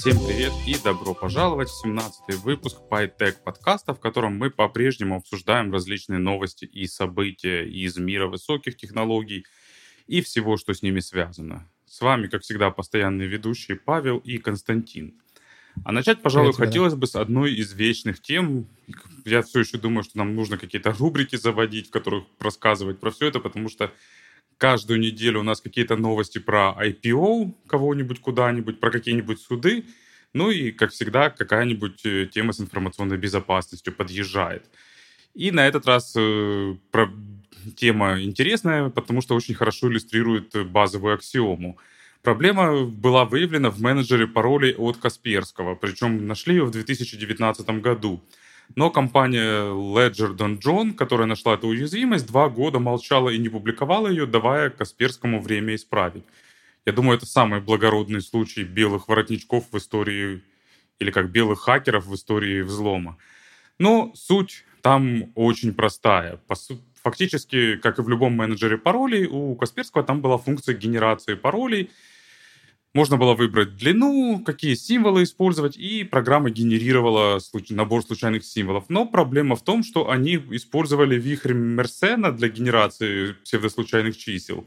Всем привет и добро пожаловать в 17-й выпуск PyTech подкаста, в котором мы по-прежнему обсуждаем различные новости и события из мира высоких технологий и всего, что с ними связано. С вами, как всегда, постоянные ведущие Павел и Константин. А начать, пожалуй, хотелось бы с одной из вечных тем. Я все еще думаю, что нам нужно какие-то рубрики заводить, в которых рассказывать про все это, потому что каждую неделю у нас какие-то новости про IPO кого-нибудь куда-нибудь, про какие-нибудь суды. Ну и, как всегда, какая-нибудь тема с информационной безопасностью подъезжает. И на этот раз тема интересная, потому что очень хорошо иллюстрирует базовую аксиому. Проблема была выявлена в менеджере паролей от Касперского, причем нашли ее в 2019 году. Но компания Ledger Don John, которая нашла эту уязвимость, 2 года молчала и не публиковала ее, давая Касперскому время исправить. Я думаю, это самый благородный случай белых воротничков в истории, или как белых хакеров в истории взлома. Но суть там очень простая. Фактически, как и в любом менеджере паролей, у Касперского там была функция генерации паролей. Можно было выбрать длину, какие символы использовать, и программа генерировала набор случайных символов. Но проблема в том, что они использовали вихрь Мерсена для генерации псевдослучайных чисел.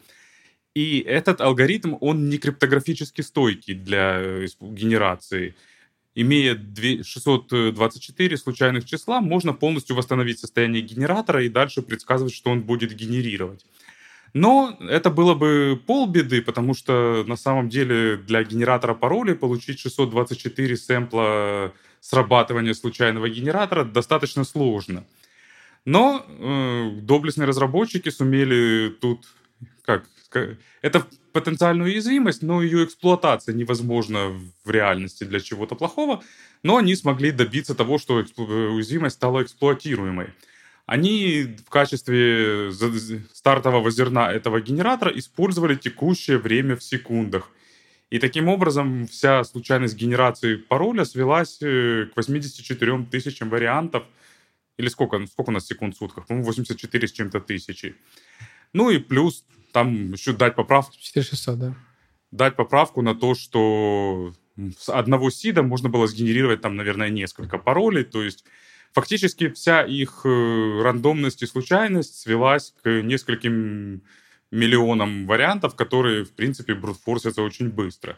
И этот алгоритм, он не криптографически стойкий для генерации. Имея 624 случайных числа, можно полностью восстановить состояние генератора и дальше предсказывать, что он будет генерировать. Но это было бы полбеды, потому что на самом деле для генератора паролей получить 624 сэмпла срабатывания случайного генератора достаточно сложно. Но доблестные разработчики сумели тут... Это потенциальная уязвимость, но ее эксплуатация невозможна в реальности для чего-то плохого, но они смогли добиться того, что уязвимость стала эксплуатируемой. Они в качестве стартового зерна этого генератора использовали текущее время в секундах. И таким образом вся случайность генерации пароля свелась к 84 тысячам вариантов. Или сколько у нас секунд в сутках? По-моему, 84 с чем-то тысячи. Ну и плюс там еще дать поправку. 4600, да. Дать поправку на то, что с одного сида можно было сгенерировать там, наверное, несколько паролей, то есть... Фактически вся их рандомность и случайность свелась к нескольким миллионам вариантов, которые, в принципе, брутфорсятся очень быстро.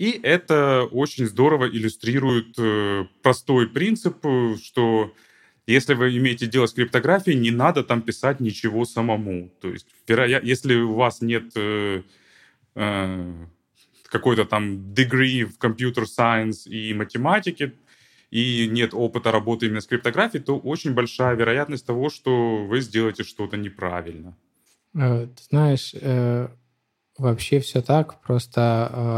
И это очень здорово иллюстрирует простой принцип, что если вы имеете дело с криптографией, не надо там писать ничего самому. То есть, если у вас нет какой-то там degree в computer science и математике, и нет опыта работы именно с криптографией, то очень большая вероятность того, что вы сделаете что-то неправильно. Ты знаешь, вообще все так. Просто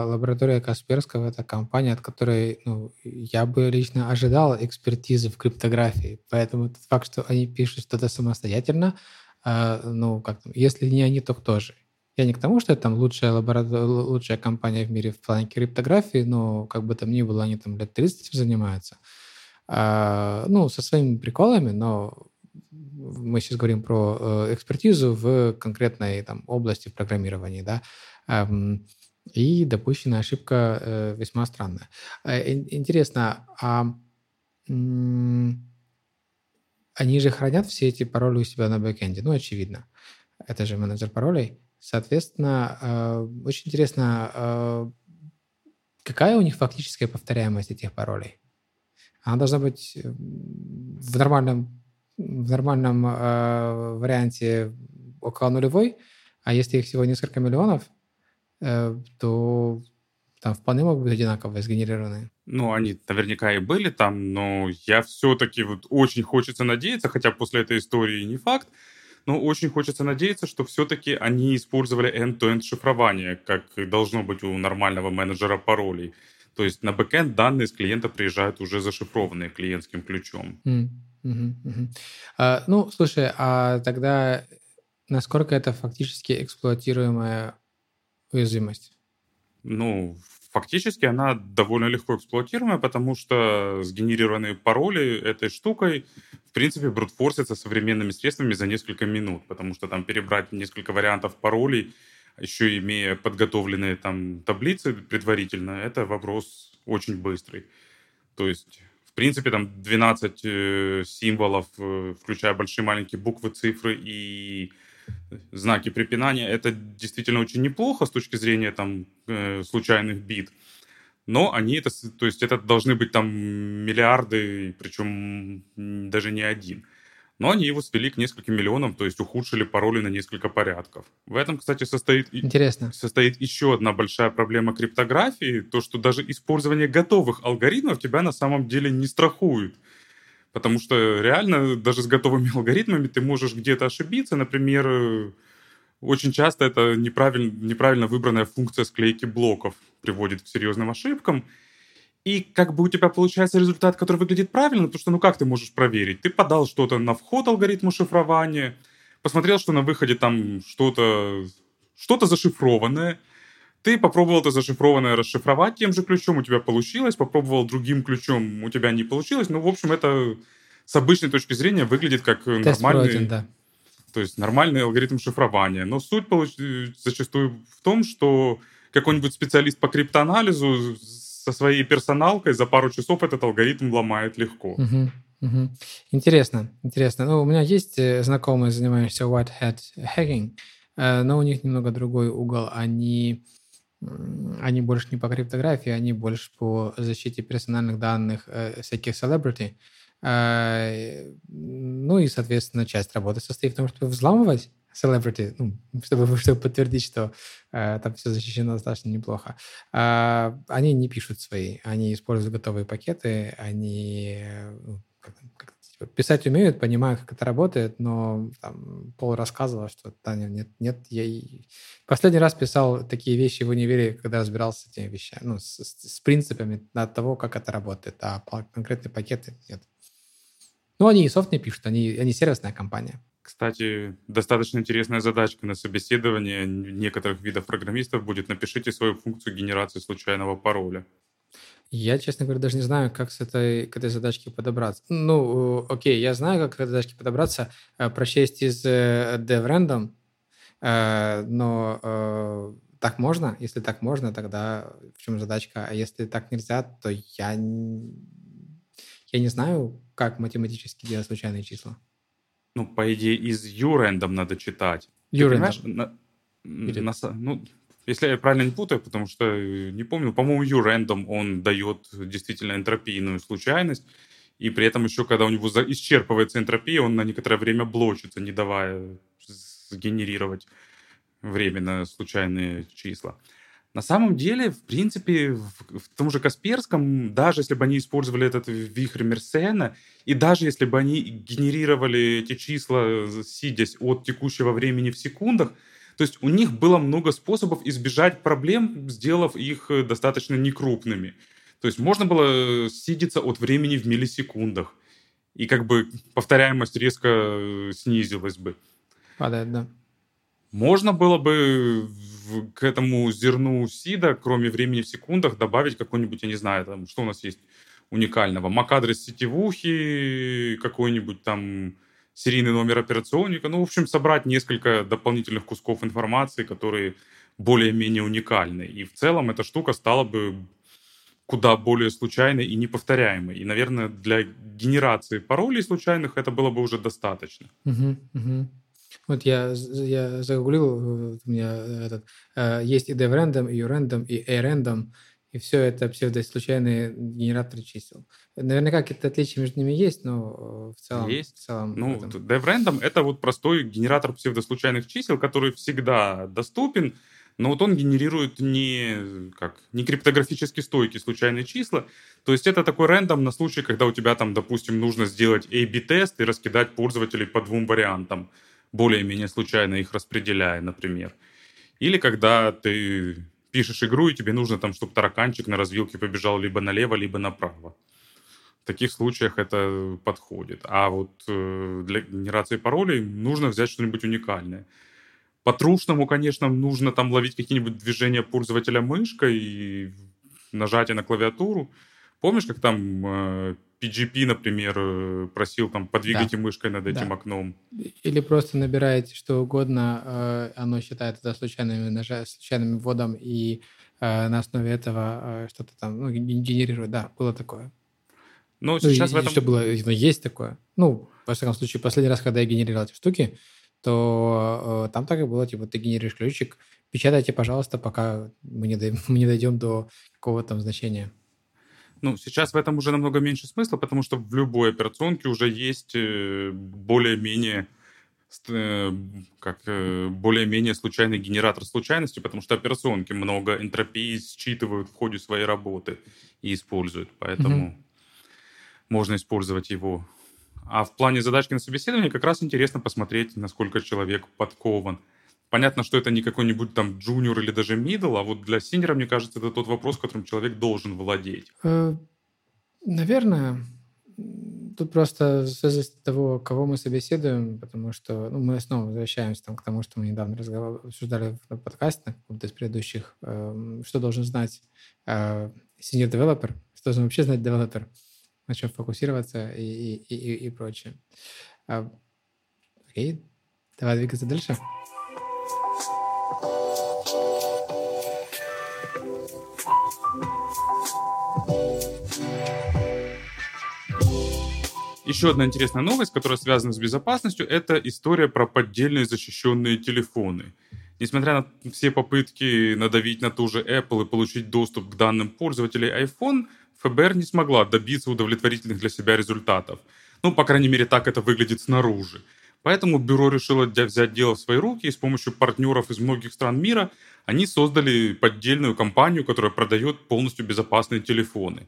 лаборатория Касперского — это компания, от которой я бы лично ожидал экспертизы в криптографии. Поэтому тот факт, что они пишут что-то самостоятельно, если не они, то кто же? Я не к тому, что это там лучшая компания в мире в плане криптографии, но как бы там ни было, они там лет 30 занимаются. Со своими приколами, но мы сейчас говорим про экспертизу в конкретной там области в программировании, да. И допущенная ошибка весьма странная. Интересно, они же хранят все эти пароли у себя на бэкенде? Очевидно. Это же менеджер паролей. Соответственно, очень интересно, какая у них фактическая повторяемость этих паролей? Она должна быть в нормальном варианте около нулевой, а если их всего несколько миллионов, то там вполне могут быть одинаково сгенерированы. Они наверняка и были там, но я все-таки очень хочется надеяться, хотя после этой истории не факт, но очень хочется надеяться, что все-таки они использовали end-to-end шифрование, как должно быть у нормального менеджера паролей. То есть на бэкэнд данные с клиента приезжают уже зашифрованные клиентским ключом. Слушай, а тогда насколько это фактически эксплуатируемая уязвимость? Фактически она довольно легко эксплуатируемая, потому что сгенерированные пароли этой штукой, в принципе, брутфорсятся современными средствами за несколько минут, потому что там перебрать несколько вариантов паролей, еще имея подготовленные там таблицы предварительно, это вопрос очень быстрый. То есть, в принципе, там 12 символов, включая большие, маленькие буквы, цифры и знаки препинания, это действительно очень неплохо с точки зрения там случайных бит. Но они это, то есть это должны быть там миллиарды, причем даже не один. Но они его свели к нескольким миллионам, то есть ухудшили пароли на несколько порядков. В этом, кстати, состоит еще одна большая проблема криптографии, то, что даже использование готовых алгоритмов тебя на самом деле не страхует. Потому что реально даже с готовыми алгоритмами ты можешь где-то ошибиться. Например, очень часто это неправильно выбранная функция склейки блоков приводит к серьезным ошибкам. И как бы у тебя получается результат, который выглядит правильно, потому что, ну как ты можешь проверить? Ты подал что-то на вход алгоритму шифрования, посмотрел, что на выходе там что-то зашифрованное, ты попробовал это зашифрованное расшифровать тем же ключом, у тебя получилось, попробовал другим ключом, у тебя не получилось. Ну, в общем, это с обычной точки зрения выглядит как нормальный алгоритм шифрования. Но суть зачастую в том, что какой-нибудь специалист по криптоанализу со своей персоналкой за пару часов этот алгоритм ломает легко. Угу. Интересно. Ну, у меня есть знакомые, занимающиеся white hat hacking, но у них немного другой угол. Они больше не по криптографии, они больше по защите персональных данных всяких celebrity. Ну и, соответственно, часть работы состоит в том, чтобы взламывать celebrity, чтобы подтвердить, что там все защищено достаточно неплохо. Они не пишут свои, они используют готовые пакеты, они писать умеют, понимают, как это работает, но там, Пол рассказывала, что нет, я последний раз писал такие вещи в универе, когда разбирался с этими вещами, с принципами от того, как это работает, а конкретные пакеты нет. Они и софт не пишут, они сервисная компания. Кстати, достаточно интересная задачка на собеседование некоторых видов программистов будет: напишите свою функцию генерации случайного пароля. Я, честно говоря, даже не знаю, как к этой задачке подобраться. Окей, я знаю, как к этой задачке подобраться, прочесть из DevRandom, но так можно? Если так можно, тогда в чем задачка? А если так нельзя, то я не знаю, как математически делать случайные числа. По идее, из U-Random надо читать. U-Random. Если я правильно не путаю, потому что не помню, по-моему, U-Random, он дает действительно энтропийную случайность, и при этом еще, когда у него исчерпывается энтропия, он на некоторое время блочится, не давая сгенерировать временно случайные числа. На самом деле, в принципе, в том же Касперском, даже если бы они использовали этот вихрь Мерсена, и даже если бы они генерировали эти числа, сидясь от текущего времени в секундах, то есть у них было много способов избежать проблем, сделав их достаточно некрупными. То есть можно было сидеться от времени в миллисекундах. И повторяемость резко снизилась бы. Падает, да. Можно было бы к этому зерну сида, кроме времени в секундах, добавить какой-нибудь, я не знаю, там, что у нас есть уникального. MAC-адрес сетевухи, какой-нибудь там серийный номер операционника. В общем, собрать несколько дополнительных кусков информации, которые более-менее уникальны. И в целом эта штука стала бы куда более случайной и неповторяемой. И, наверное, для генерации паролей случайных это было бы уже достаточно. Я загуглил, у меня есть и DevRandom, и U-Random, и A-Random, и все это псевдослучайные генераторы чисел. Наверняка какие-то отличия между ними есть, но в целом... DevRandom — это простой генератор псевдослучайных чисел, который всегда доступен, но он генерирует не криптографически стойкие случайные числа. То есть это такой рандом на случай, когда у тебя, допустим, нужно сделать A/B-тест и раскидать пользователей по двум вариантам, более-менее случайно их распределяя, например. Или когда ты пишешь игру, и тебе нужно, чтобы тараканчик на развилке побежал либо налево, либо направо. В таких случаях это подходит. А для генерации паролей нужно взять что-нибудь уникальное. По-трушному, конечно, нужно ловить какие-нибудь движения пользователя мышкой и нажатие на клавиатуру. Помнишь, как там PGP, например, просил там подвигайте мышкой над этим окном? Или просто набираете что угодно, оно считает это случайным вводом, и на основе этого что-то там генерирует. Да, было такое. Но сейчас в этом... Что было, но есть такое. Ну, во всяком случае, последний раз, когда я генерировал эти штуки, то там так и было, типа, ты генерируешь ключик, печатайте, пожалуйста, пока мы не дойдем до какого-то там значения. Ну, сейчас в этом уже намного меньше смысла, потому что в любой операционке уже есть более-менее случайный генератор случайности, потому что операционки много энтропии считывают в ходе своей работы и используют, поэтому можно использовать его. А в плане задачки на собеседование как раз интересно посмотреть, насколько человек подкован. Понятно, что это не какой-нибудь там джуниор или даже мидл, а вот для синьора, мне кажется, это тот вопрос, которым человек должен владеть. Наверное, тут просто в связи с того, кого мы собеседуем, потому что мы снова возвращаемся к тому, что мы недавно обсуждали в подкасте, вот из предыдущих, что должен знать синьор-девелопер, что должен вообще знать девелопер, на чем фокусироваться и прочее. Окей, давай двигаться дальше. Еще одна интересная новость, которая связана с безопасностью, это история про поддельные защищенные телефоны. Несмотря на все попытки надавить на ту же Apple и получить доступ к данным пользователей iPhone, ФБР не смогла добиться удовлетворительных для себя результатов. Ну, по крайней мере, так это выглядит снаружи. Поэтому бюро решило взять дело в свои руки, и с помощью партнеров из многих стран мира они создали поддельную компанию, которая продает полностью безопасные телефоны.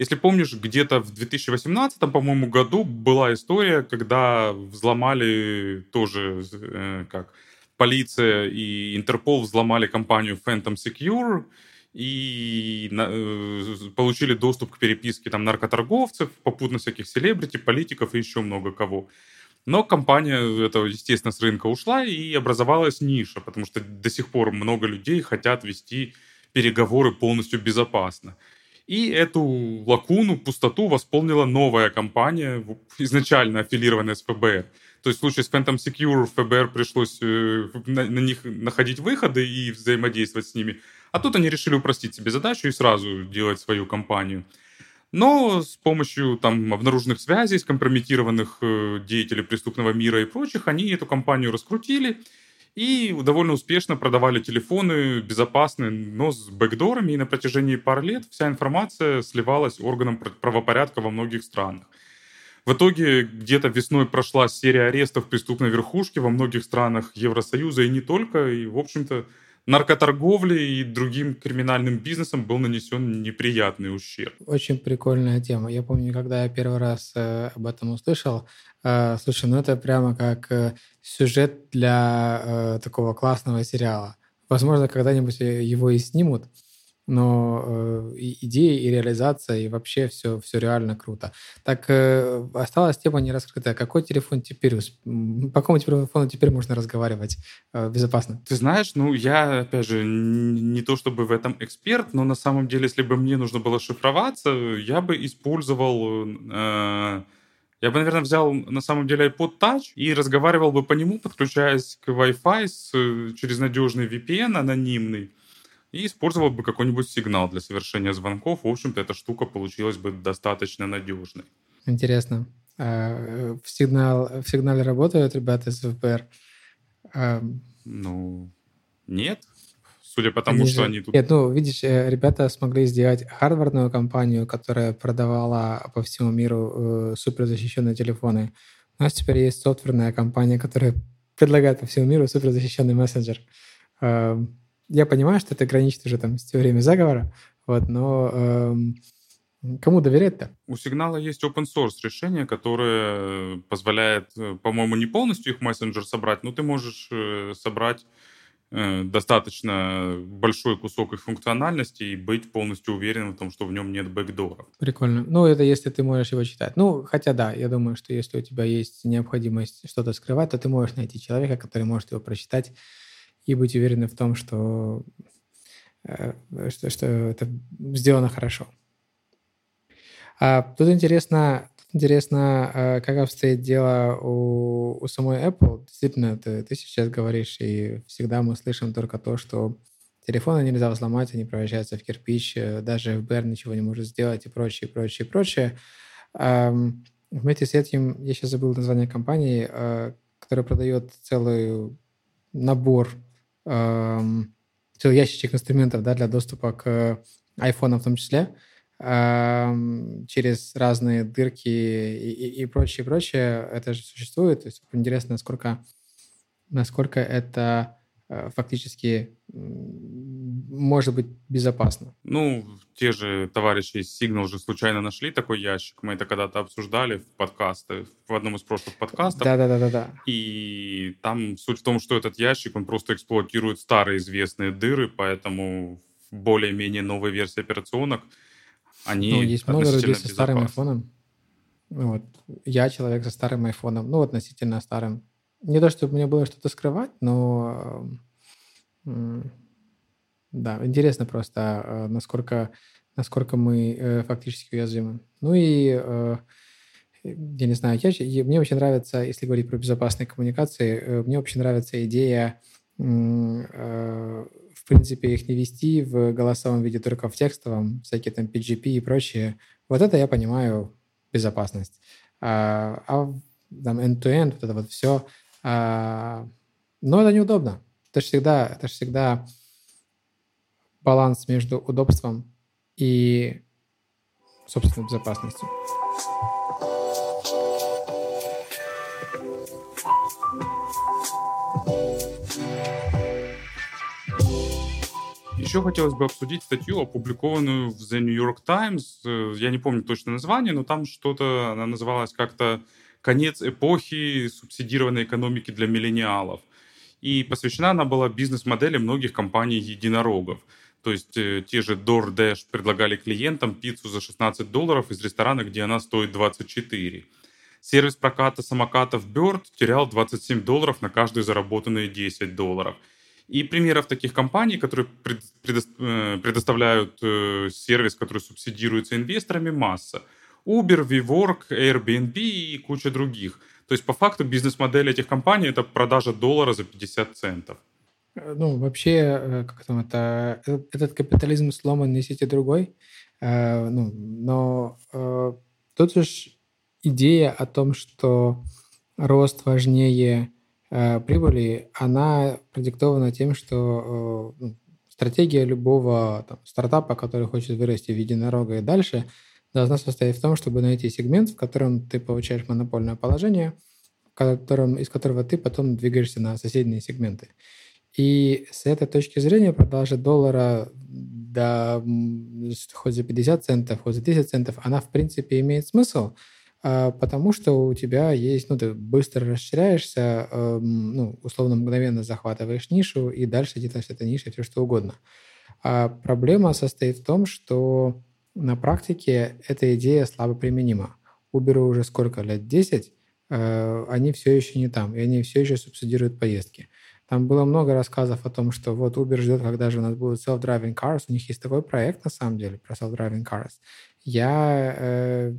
Если помнишь, где-то в 2018, по-моему, году была история, когда взломали тоже, полиция и Интерпол взломали компанию Phantom Secure и получили доступ к переписке там наркоторговцев, попутно всяких селебрити, политиков и еще много кого. Но компания, это, естественно, с рынка ушла, и образовалась ниша, потому что до сих пор много людей хотят вести переговоры полностью безопасно. И эту лакуну, пустоту восполнила новая компания, изначально аффилированная с ФБР. То есть в случае с Phantom Secure ФБР пришлось на них находить выходы и взаимодействовать с ними. А тут они решили упростить себе задачу и сразу делать свою компанию. Но с помощью там обнаруженных связей, скомпрометированных деятелей преступного мира и прочих, они эту компанию раскрутили и довольно успешно продавали телефоны безопасные, но с бэкдорами. И на протяжении пары лет вся информация сливалась органам правопорядка во многих странах. В итоге где-то весной прошла серия арестов преступной верхушки во многих странах Евросоюза и не только. И, в общем-то, наркоторговле и другим криминальным бизнесом был нанесен неприятный ущерб. Очень прикольная тема. Я помню, когда я первый раз об этом услышал, слушай, ну это прямо как сюжет для такого классного сериала. Возможно, когда-нибудь его и снимут, но и идея, и реализация, и вообще все реально круто. Так осталась тема не раскрытая. Какой телефон теперь? По какому телефону теперь можно разговаривать безопасно? Ты знаешь, я, опять же, не то чтобы в этом эксперт, но на самом деле, если бы мне нужно было шифроваться, я бы использовал... Я бы, наверное, взял на самом деле iPod Touch и разговаривал бы по нему, подключаясь к Wi-Fi через надежный VPN анонимный, и использовал бы какой-нибудь сигнал для совершения звонков. В общем-то, эта штука получилась бы достаточно надежной. Интересно. В сигнале работают ребята из ФБР? Нет. Судя по тому, что они тут... Нет, видишь, ребята смогли сделать хардварную компанию, которая продавала по всему миру суперзащищенные телефоны. У нас теперь есть софтверная компания, которая предлагает по всему миру суперзащищенный мессенджер. Я понимаю, что это граничит уже там с теорией заговора, но кому доверять-то? У Сигнала есть open-source решение, которое позволяет, по-моему, не полностью их мессенджер собрать, но ты можешь собрать достаточно большой кусок их функциональности и быть полностью уверенным в том, что в нем нет бэкдоров. Прикольно. Это если ты можешь его читать. Хотя да, я думаю, что если у тебя есть необходимость что-то скрывать, то ты можешь найти человека, который может его прочитать и быть уверенным в том, что это сделано хорошо. Тут интересно, как обстоит дело у самой Apple. Действительно, ты сейчас говоришь, и всегда мы слышим только то, что телефоны нельзя взломать, они превращаются в кирпич, даже Bird ничего не может сделать и прочее. Вместе с этим, я сейчас забыл название компании, которая продает целый набор, целый ящичек инструментов, да, для доступа к айфонам в том числе, через разные дырки и прочее. Это же существует. То есть интересно, насколько это фактически может быть безопасно. Ну, те же товарищи из Signal уже случайно нашли такой ящик. Мы это когда-то обсуждали в одном из прошлых подкастов. Да. И там суть в том, что этот ящик, он просто эксплуатирует старые известные дыры, поэтому более-менее новые версии операционок, они есть много людей со старым айфоном. Вот. Я человек со старым айфоном. Ну, относительно старым. Не то, чтобы мне было что-то скрывать, но да, интересно просто, насколько мы фактически уязвимы. Ну и, я не знаю, мне очень нравится, если говорить про безопасные коммуникации, мне очень нравится идея, в принципе, их не вести в голосовом виде, только в текстовом, всякие там PGP и прочее. Вот это я понимаю безопасность. А там end-to-end, вот это вот все. Но это неудобно. Это же всегда баланс между удобством и собственной безопасностью. Еще хотелось бы обсудить статью, опубликованную в The New York Times. Я не помню точно название, но там что-то, она называлась как-то «Конец эпохи субсидированной экономики для миллениалов». И посвящена она была бизнес-модели многих компаний-единорогов. То есть те же DoorDash предлагали клиентам пиццу за $16 из ресторана, где она стоит $24. Сервис проката самокатов Bird терял $27 на каждые заработанные $10. И примеров таких компаний, которые предоставляют сервис, который субсидируется инвесторами, масса. Uber, WeWork, Airbnb и куча других. То есть, по факту, бизнес-модель этих компаний – это продажа доллара за 50 центов. Ну, вообще, как там это? Этот капитализм сломан, несите другой. Тут же идея о том, что рост важнее прибыли, она продиктована тем, что стратегия любого стартапа, который хочет вырасти в единорога и дальше, должна состоять в том, чтобы найти сегмент, в котором ты получаешь монопольное положение, из которого ты потом двигаешься на соседние сегменты. И с этой точки зрения продажа доллара хоть за 50 центов, хоть за 10 центов, она в принципе имеет смысл, потому что у тебя есть, ты быстро расширяешься, условно мгновенно захватываешь нишу и дальше делаешь с этой нишей все что угодно. А проблема состоит в том, что на практике эта идея слабо применима. Uber уже сколько, лет 10, они все еще не там, и они все еще субсидируют поездки. Там было много рассказов о том, что вот Uber ждет, когда же у нас будут self-driving cars. У них есть такой проект, на самом деле, про self-driving cars. Я,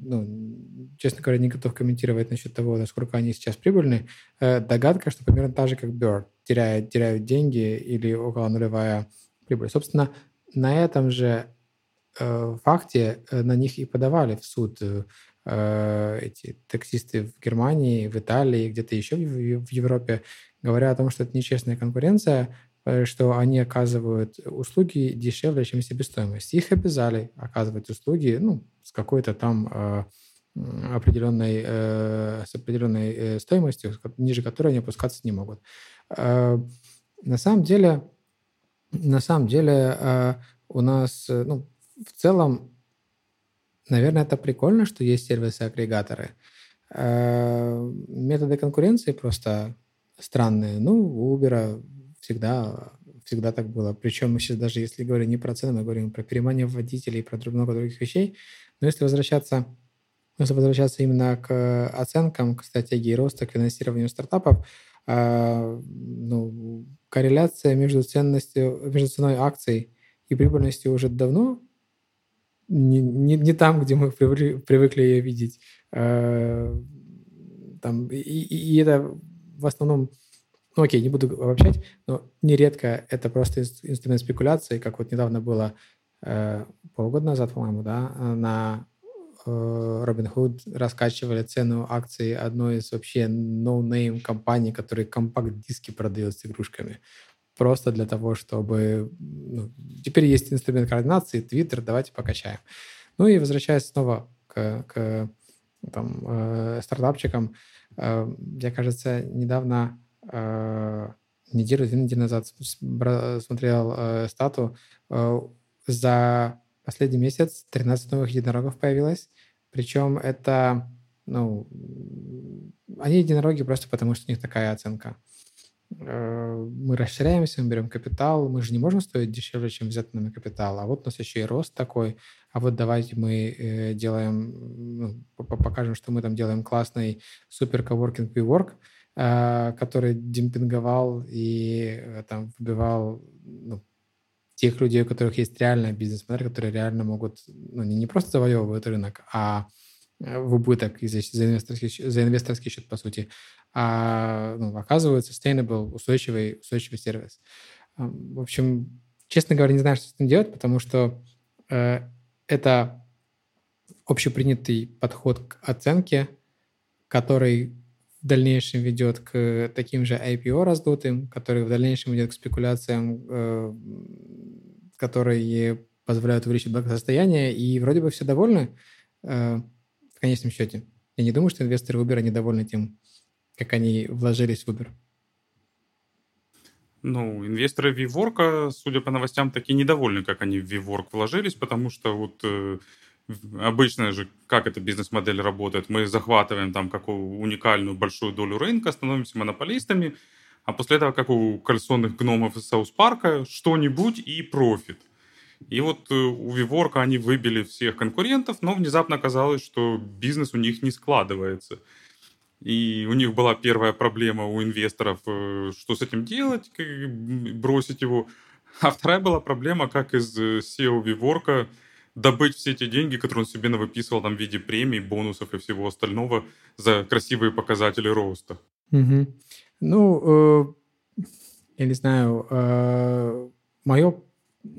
честно говоря, не готов комментировать насчет того, насколько они сейчас прибыльны. Догадка, что примерно та же, как Bird. Теряют деньги или около нулевая прибыль. Собственно, на этом же факте на них и подавали в суд эти таксисты в Германии, в Италии, где-то еще в Европе, говоря о том, что это нечестная конкуренция, что они оказывают услуги дешевле, чем себестоимость. Их обязали оказывать услуги с какой-то там определенной стоимостью, ниже которой они опускаться не могут. На самом деле у нас в целом, наверное, это прикольно, что есть сервисы-агрегаторы. Методы конкуренции просто странные. У Uber всегда так было. Причем мы сейчас даже, если говорим не про цены, мы говорим про переманивание водителей, про много других вещей. Но если возвращаться именно к оценкам, к стратегии роста, к финансированию стартапов, корреляция между ценой акций и прибыльностью уже давно не там, где мы привыкли ее видеть. Там, и это в основном, ну окей, не буду обобщать, но нередко это просто инструмент спекуляции, как вот недавно было, полгода назад, по-моему, да, на Robinhood раскачивали цену акций одной из вообще no-name компаний, которые компакт-диски продают с игрушками. Просто для того, чтобы... Ну, теперь есть инструмент координации, Twitter, давайте покачаем. Ну и возвращаясь снова к там, стартапчикам, я, кажется, недавно, неделю-две недели назад смотрел стату, за последний месяц 13 новых единорогов появилось. Причем это... Ну, они единороги просто потому, что у них такая оценка. Мы расширяемся, мы берем капитал. Мы же не можем стоить дешевле, чем взятый нами капитал. А вот у нас еще и рост такой. А вот давайте мы делаем... Покажем, что мы там делаем классный супер коворкинг WeWork, который демпинговал и там выбивал... Ну, тех людей, у которых есть реальная бизнес-модель, которые реально могут, ну, не просто завоевывают рынок, а в убыток за инвесторский счет, по сути, оказывают sustainable, устойчивый сервис. В общем, честно говоря, не знаю, что с этим делать, потому что это общепринятый подход к оценке, который в дальнейшем ведет к таким же IPO раздутым, который в дальнейшем ведет к спекуляциям, которые позволяют увеличить благосостояние, и вроде бы все довольны в конечном счете. Я не думаю, что инвесторы Uber недовольны тем, как они вложились в Uber. Ну, инвесторы WeWork, судя по новостям, таки недовольны, как они в WeWork вложились, потому что вот... Обычно же, как эта бизнес-модель работает, мы захватываем там какую уникальную большую долю рынка, становимся монополистами, а после этого, как у коллекционных гномов из South Park, что-нибудь и профит. И вот у WeWork они выбили всех конкурентов, но внезапно оказалось, что бизнес у них не складывается. И у них была первая проблема у инвесторов, что с этим делать, бросить его. А вторая была проблема, как из CEO WeWork добыть все те деньги, которые он себе навыписывал там, в виде премий, бонусов и всего остального за красивые показатели роста. Угу. Ну, я не знаю, я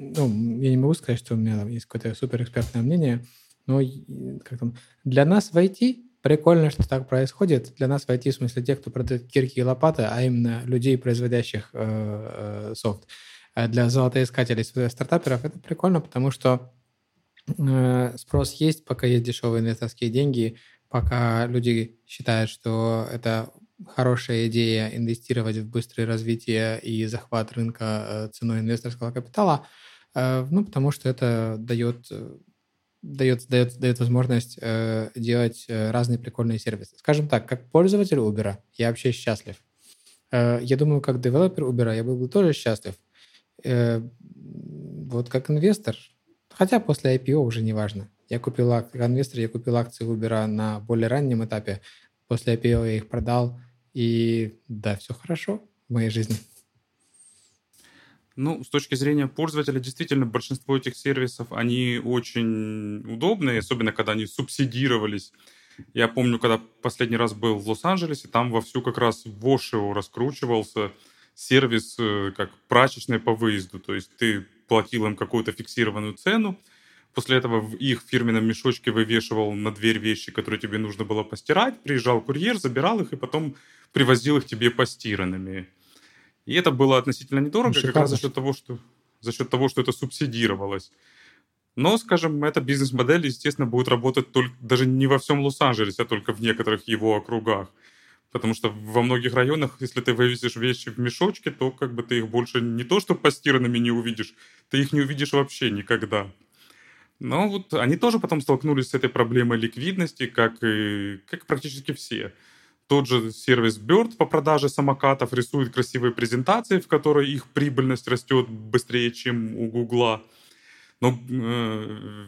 не могу сказать, что у меня там есть какое-то суперэкспертное мнение, но для нас в IT прикольно, что так происходит. Для нас в IT, в смысле, тех, кто продает кирки и лопаты, а именно людей, производящих софт. Для золотоискателей, стартаперов это прикольно, потому что спрос есть, пока есть дешевые инвесторские деньги, пока люди считают, что это хорошая идея инвестировать в быстрое развитие и захват рынка ценой инвесторского капитала, потому что это дает возможность делать разные прикольные сервисы. Скажем так, как пользователь Uber я вообще счастлив. Я думаю, как девелопер Uber я был бы тоже счастлив. Вот как инвестор, хотя после IPO уже не важно. Я купил акции Uber на более раннем этапе. После IPO я их продал. И да, все хорошо в моей жизни. Ну, с точки зрения пользователя, действительно, большинство этих сервисов, они очень удобные, особенно когда они субсидировались. Я помню, когда последний раз был в Лос-Анджелесе, там вовсю как раз Вошио раскручивался сервис как прачечный по выезду. То есть ты платил им какую-то фиксированную цену, после этого в их фирменном мешочке вывешивал на дверь вещи, которые тебе нужно было постирать, приезжал курьер, забирал их и потом привозил их тебе постиранными. И это было относительно недорого, шикарно. Как раз за счет того, что это субсидировалось. Но, скажем, эта бизнес-модель, естественно, будет работать даже не во всем Лос-Анджелесе, а только в некоторых его округах. Потому что во многих районах, если ты вывезешь вещи в мешочке, то как бы ты их больше не то что постиранными не увидишь, ты их не увидишь вообще никогда. Но вот они тоже потом столкнулись с этой проблемой ликвидности, как практически все. Тот же сервис Bird по продаже самокатов рисует красивые презентации, в которой их прибыльность растет быстрее, чем у Гугла. Но,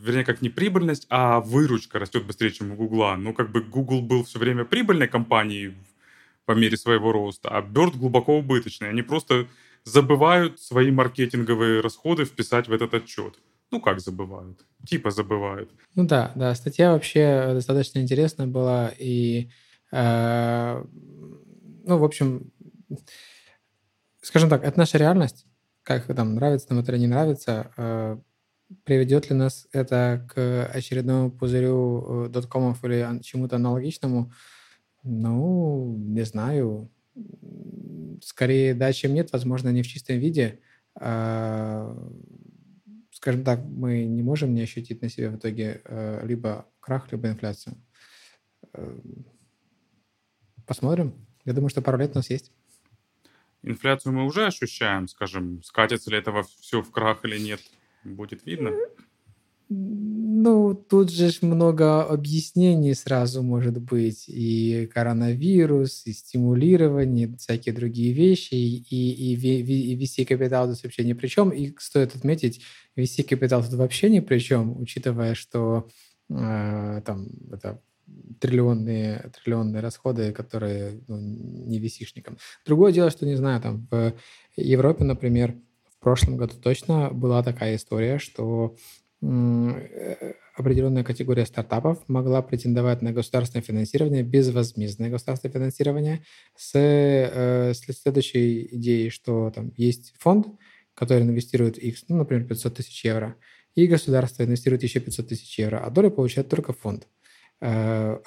вернее, как не прибыльность, а выручка растет быстрее, чем у Гугла. Но как бы Google был все время прибыльной компанией по мере своего роста, а Bird глубоко убыточный. Они просто забывают свои маркетинговые расходы вписать в этот отчет. Ну, как забывают? Типа забывают. Ну да, да. Статья вообще достаточно интересная была. И, ну, в общем, скажем так, это наша реальность. Как там, нравится нам это или не нравится. Приведет ли нас это к очередному пузырю доткомов или чему-то аналогичному? Ну, не знаю. Скорее да, чем нет. Возможно, не в чистом виде. Скажем так, мы не можем не ощутить на себе в итоге либо крах, либо инфляцию. Посмотрим. Я думаю, что пару лет у нас есть. Инфляцию мы уже ощущаем, скажем. Скатится ли этого все в крах или нет, будет видно. Ну, тут же много объяснений сразу может быть. И коронавирус, и стимулирование, и всякие другие вещи. И VC-капитал тут вообще ни при чем. И стоит отметить, VC-капитал тут вообще ни при чем, учитывая, что там это триллионные расходы, которые не VC-шникам. Другое дело, что, не знаю, там в Европе, например, в прошлом году точно была такая история, что определенная категория стартапов могла претендовать на государственное финансирование, безвозмездное государственное финансирование, с следующей идеей, что там есть фонд, который инвестирует X, ну, например, 500 тысяч евро, и государство инвестирует еще 500 тысяч евро, а долю получает только фонд.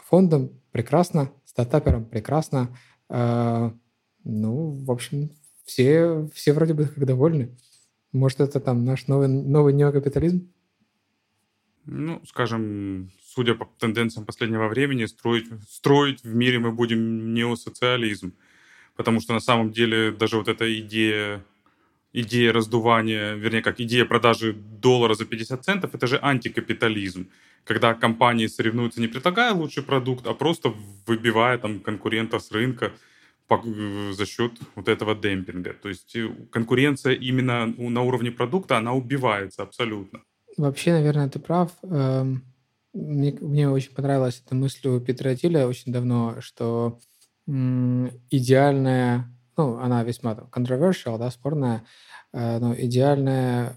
Фондом прекрасно, стартапером прекрасно. Ну, в общем, все вроде бы как довольны. Может, это там наш новый неокапитализм? Ну, скажем, судя по тенденциям последнего времени, строить в мире мы будем неосоциализм. Потому что на самом деле даже вот эта идея раздувания, вернее, как идея продажи доллара за 50 центов, это же антикапитализм. Когда компании соревнуются, не предлагая лучший продукт, а просто выбивая там конкурента с рынка за счет вот этого демпинга. То есть конкуренция именно на уровне продукта, она убивается абсолютно. Вообще, наверное, ты прав. Мне очень понравилась эта мысль у Петра Тиля очень давно, что идеальная, ну, она весьма controversial, да, спорная, но идеальная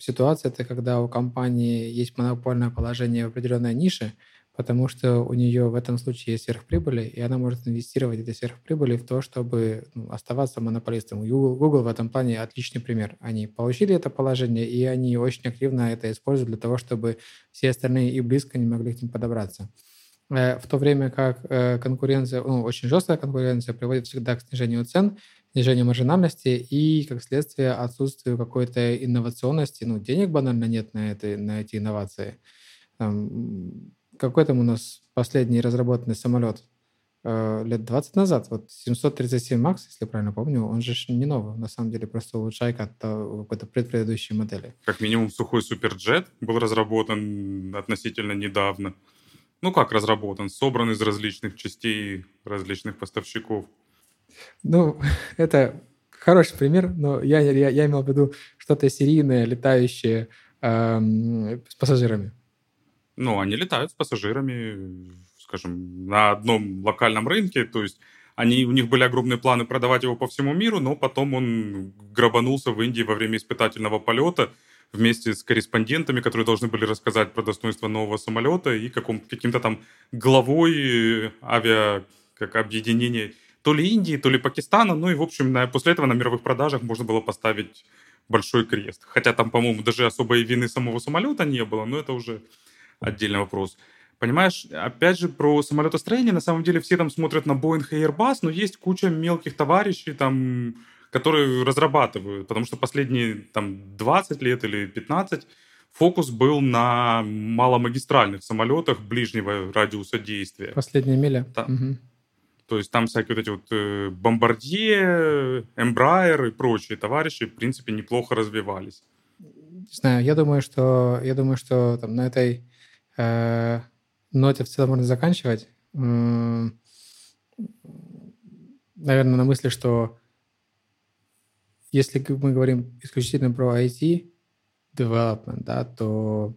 ситуация — это когда у компании есть монопольное положение в определенной нише, потому что у нее в этом случае есть сверхприбыли, и она может инвестировать эти сверхприбыли в то, чтобы оставаться монополистом. Google в этом плане отличный пример. Они получили это положение, и они очень активно это используют для того, чтобы все остальные и близко не могли к ним подобраться. В то время как конкуренция, ну, очень жесткая конкуренция приводит всегда к снижению цен, снижению маржинальности и, как следствие, отсутствию какой-то инновационности. Ну, денег банально нет на эти инновации. Какой там у нас последний разработанный самолет лет 20 назад? Вот 737 Макс, если правильно помню, он же не новый. На самом деле просто улучшайка от какой-то предыдущей модели. Как минимум Сухой суперджет был разработан относительно недавно. Ну как разработан? Собран из различных частей, различных поставщиков. Ну, это хороший пример, но я имел в виду что-то серийное, летающее с пассажирами. Ну, они летают с пассажирами, скажем, на одном локальном рынке, то есть у них были огромные планы продавать его по всему миру, но потом он грабанулся в Индии во время испытательного полета вместе с корреспондентами, которые должны были рассказать про достоинства нового самолета и каким-то там главой авиаобъединения то ли Индии, то ли Пакистана, ну и, в общем, после этого на мировых продажах можно было поставить большой крест. Хотя там, по-моему, даже особой вины самого самолета не было, но это уже отдельный вопрос. Понимаешь, опять же, про самолетостроение, на самом деле, все там смотрят на Boeing и Airbus, но есть куча мелких товарищей, там, которые разрабатывают, потому что последние там 20 лет или 15 фокус был на маломагистральных самолетах ближнего радиуса действия. Последняя миля. Угу. То есть там всякие вот эти вот Бомбардье, Embraer и прочие товарищи, в принципе, неплохо развивались. Не знаю, я думаю, что там на этой ноте в целом можно заканчивать. Наверное, на мысли, что если мы говорим исключительно про IT development, да, то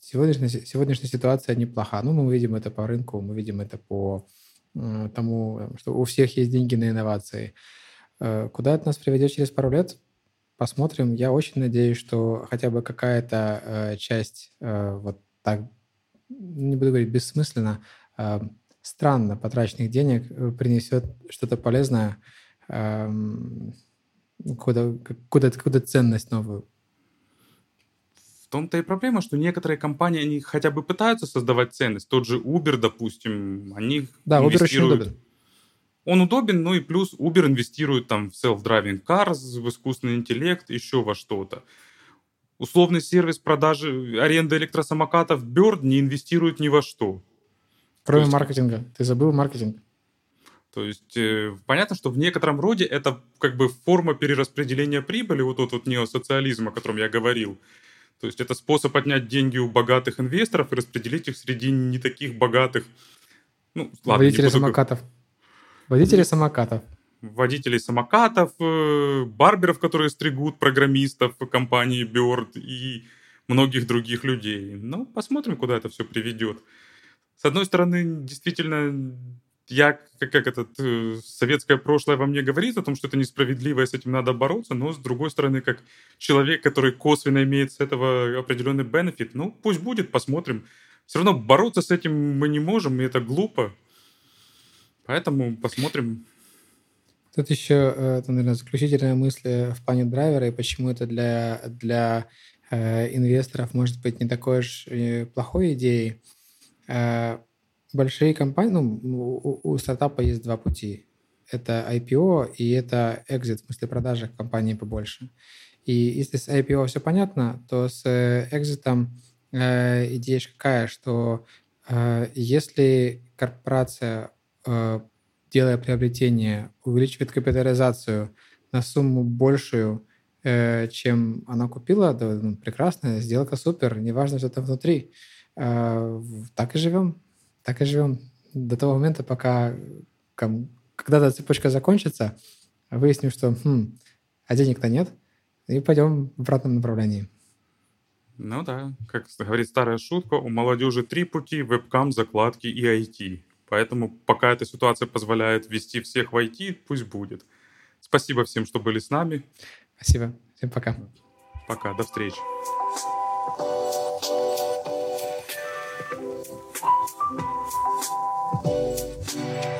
сегодняшняя ситуация неплоха. Ну, мы видим это по рынку, мы видим это по тому, что у всех есть деньги на инновации. Куда это нас приведет через пару лет? Посмотрим. Я очень надеюсь, что хотя бы какая-то часть вот так, не буду говорить бессмысленно, странно потраченных денег принесет что-то полезное, какую-то ценность новую. В том-то и проблема, что некоторые компании, они хотя бы пытаются создавать ценность. Тот же Uber, допустим, они инвестируют. Uber очень удобен. Он удобен, ну и плюс Uber инвестирует там в self-driving cars, в искусственный интеллект, еще во что-то. Условный сервис продажи, аренды электросамокатов Bird не инвестирует ни во что. Кроме маркетинга. Ты забыл маркетинг? То есть понятно, что в некотором роде это как бы форма перераспределения прибыли, вот тот вот неосоциализм, о котором я говорил. То есть это способ отнять деньги у богатых инвесторов и распределить их среди не таких богатых. Ну, ладно, водителей самокатов. Водителей самокатов, барберов, которые стригут, программистов компании Bird и многих других людей. Ну, посмотрим, куда это все приведет. С одной стороны, действительно, я, как советское прошлое во мне говорит о том, что это несправедливо, и с этим надо бороться, но, с другой стороны, как человек, который косвенно имеет с этого определенный бенефит, ну, пусть будет, посмотрим. Все равно бороться с этим мы не можем, и это глупо. Поэтому посмотрим. Тут еще, наверное, заключительная мысль в плане драйвера, и почему это для инвесторов может быть не такой уж плохой идеей. Большие компании, у стартапа есть два пути. Это IPO и это экзит, в смысле продажи компании побольше. И если с IPO все понятно, то с экзитом идея какая, что если корпорация, делая приобретение, увеличивает капитализацию на сумму большую, чем она купила, то прекрасно, сделка супер, неважно, что там внутри. Так и живем. Так и живем до того момента, пока когда-то цепочка закончится, выясним, что а денег-то нет, и пойдем в обратном направлении. Ну да, как говорит старая шутка, у молодежи 3 пути: вебкам, закладки и IT. Поэтому пока эта ситуация позволяет ввести всех в IT, пусть будет. Спасибо всем, что были с нами. Спасибо. Всем пока. Пока, до встречи. Thank you.